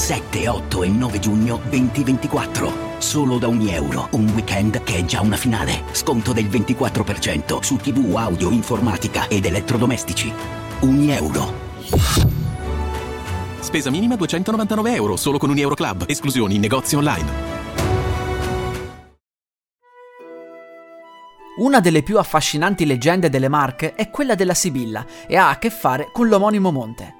7, 8 e 9 giugno 2024. Solo da €1, un weekend che è già una finale. Sconto del 24% su TV, audio, informatica ed elettrodomestici. €1. Spesa minima €299, solo con un Euroclub. Esclusioni in negozi online. Una delle più affascinanti leggende delle Marche è quella della Sibilla e ha a che fare con l'omonimo monte.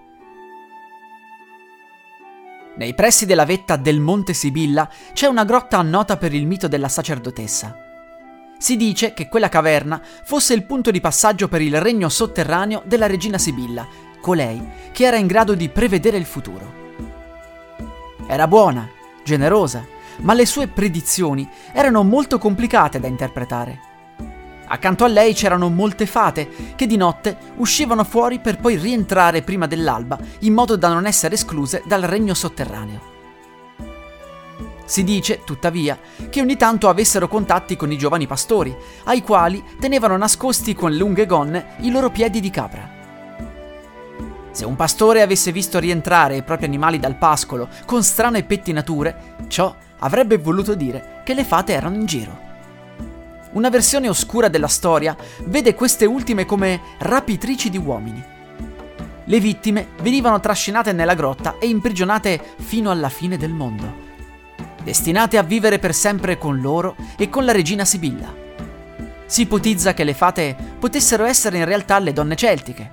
Nei pressi della vetta del Monte Sibilla c'è una grotta nota per il mito della sacerdotessa. Si dice che quella caverna fosse il punto di passaggio per il regno sotterraneo della regina Sibilla, colei che era in grado di prevedere il futuro. Era buona, generosa, ma le sue predizioni erano molto complicate da interpretare. Accanto a lei c'erano molte fate che di notte uscivano fuori per poi rientrare prima dell'alba in modo da non essere escluse dal regno sotterraneo. Si dice, tuttavia, che ogni tanto avessero contatti con i giovani pastori, ai quali tenevano nascosti con lunghe gonne i loro piedi di capra. Se un pastore avesse visto rientrare i propri animali dal pascolo con strane pettinature, ciò avrebbe voluto dire che le fate erano in giro. Una versione oscura della storia vede queste ultime come rapitrici di uomini. Le vittime venivano trascinate nella grotta e imprigionate fino alla fine del mondo, destinate a vivere per sempre con loro e con la regina Sibilla. Si ipotizza che le fate potessero essere in realtà le donne celtiche.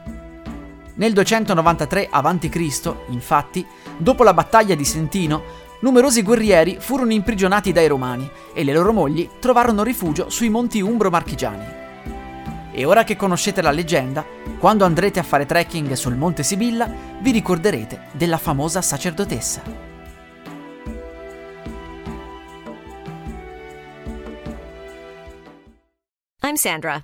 Nel 293 a.C., infatti, dopo la battaglia di Sentino, numerosi guerrieri furono imprigionati dai Romani e le loro mogli trovarono rifugio sui monti umbro-marchigiani. E ora che conoscete la leggenda, quando andrete a fare trekking sul Monte Sibilla, vi ricorderete della famosa sacerdotessa. I'm Sandra,